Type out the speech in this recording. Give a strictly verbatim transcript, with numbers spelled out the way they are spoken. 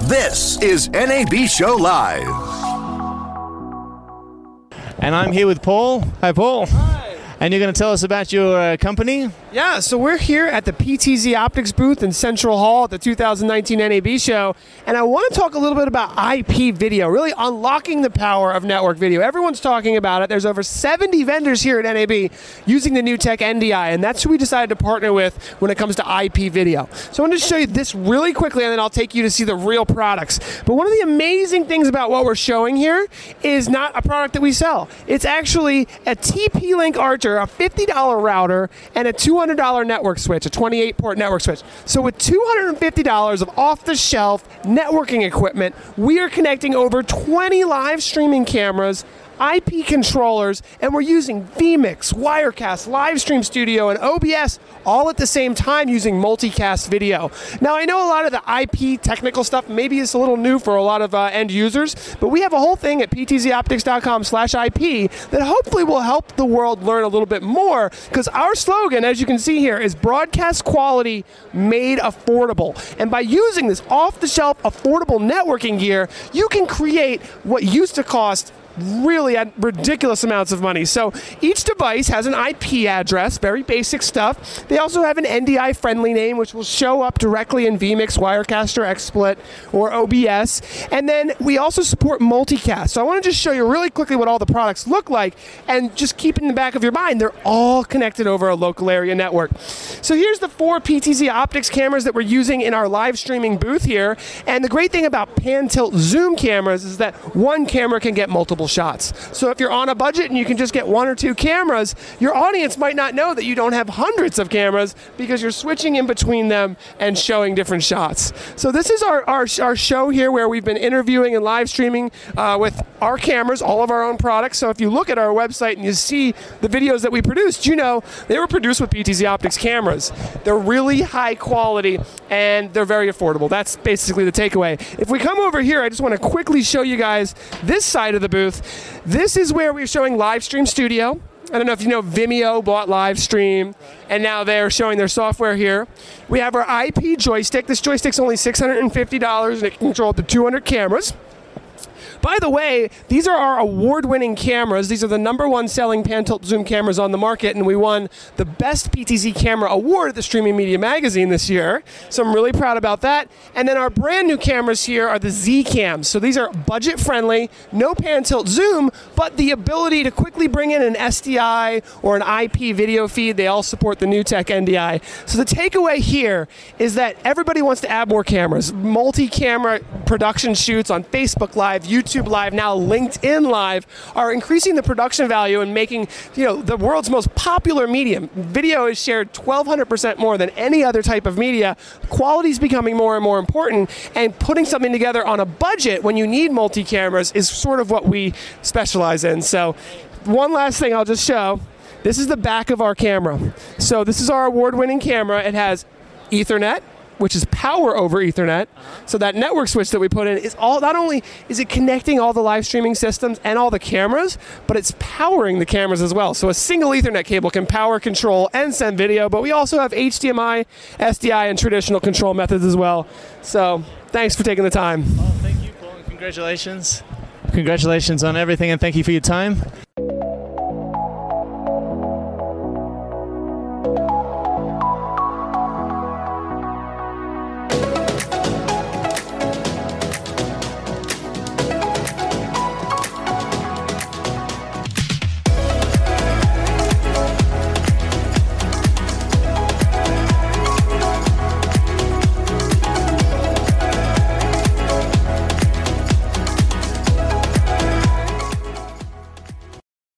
This is NABShow Live. And I'm here with Paul. Hi, Paul. Hi. And you're going to tell us about your uh, company? Yeah, so we're here at the P T Z Optics booth in Central Hall at the two thousand nineteen NABShow. And I want to talk a little bit about I P video, really unlocking the power of network video. Everyone's talking about it. There's over seventy vendors here at N A B using the new tech N D I, and that's who we decided to partner with when it comes to I P video. So I'm going to show you this really quickly, and then I'll take you to see the real products. But one of the amazing things about what we're showing here is not a product that we sell. It's actually a T P-Link Archer, a fifty dollar router, and a two hundred dollar network switch, a twenty-eight port network switch. So with two hundred fifty dollars of off-the-shelf networking equipment, we are connecting over twenty live streaming cameras, I P controllers, and we're using Vimix, Wirecast, Livestream Studio, and O B S all at the same time using multicast video. Now, I know a lot of the I P technical stuff maybe is a little new for a lot of uh, end users, but we have a whole thing at p t z optics dot com slash I P that hopefully will help the world learn a little bit more, because our slogan, as you can see here, is broadcast quality made affordable. And by using this off-the-shelf affordable networking gear, you can create what used to cost really at ridiculous amounts of money. So each device has an I P address, very basic stuff. They also have an N D I friendly name, which will show up directly in vMix, Wirecast, or XSplit, or O B S. And then we also support multicast. So I want to just show you really quickly what all the products look like, and just keep it in the back of your mind, they're all connected over a local area network. So here's the four P T Z Optics cameras that we're using in our live streaming booth here. And the great thing about pan, tilt, zoom cameras is that one camera can get multiple shots. So if you're on a budget and you can just get one or two cameras, your audience might not know that you don't have hundreds of cameras because you're switching in between them and showing different shots. So this is our, our, our show here where we've been interviewing and live streaming uh, with our cameras, all of our own products. So if you look at our website and you see the videos that we produced, you know they were produced with P T Z Optics cameras. They're really high quality and they're very affordable. That's basically the takeaway. If we come over here, I just want to quickly show you guys this side of the booth. This is where we're showing Livestream Studio. I don't know if you know, Vimeo bought Livestream, and now they're showing their software here. We have our I P joystick. This joystick's only six hundred fifty dollars, and it can control up to two hundred cameras. By the way, these are our award-winning cameras. These are the number one selling pan, tilt, zoom cameras on the market, and we won the Best P T Z Camera Award at the Streaming Media Magazine this year. So I'm really proud about that. And then our brand new cameras here are the Z-Cams. So these are budget-friendly, no pan, tilt, zoom, but the ability to quickly bring in an S D I or an I P video feed. They all support the new tech N D I. So the takeaway here is that everybody wants to add more cameras. Multi-camera production shoots on Facebook Live, YouTube YouTube Live, now LinkedIn Live, are increasing the production value and making, you know, the world's most popular medium. Video is shared twelve hundred percent more than any other type of media. Quality is becoming more and more important, and putting something together on a budget when you need multi-cameras is sort of what we specialize in. So one last thing I'll just show. This is the back of our camera. So this is our award-winning camera. It has Ethernet, which is power over Ethernet. So that network switch that we put in is all, not only is it connecting all the live streaming systems and all the cameras, but it's powering the cameras as well. So a single Ethernet cable can power, control, and send video, but we also have H D M I, S D I, and traditional control methods as well. So thanks for taking the time. Well, thank you, Paul, and congratulations. Congratulations on everything, and thank you for your time.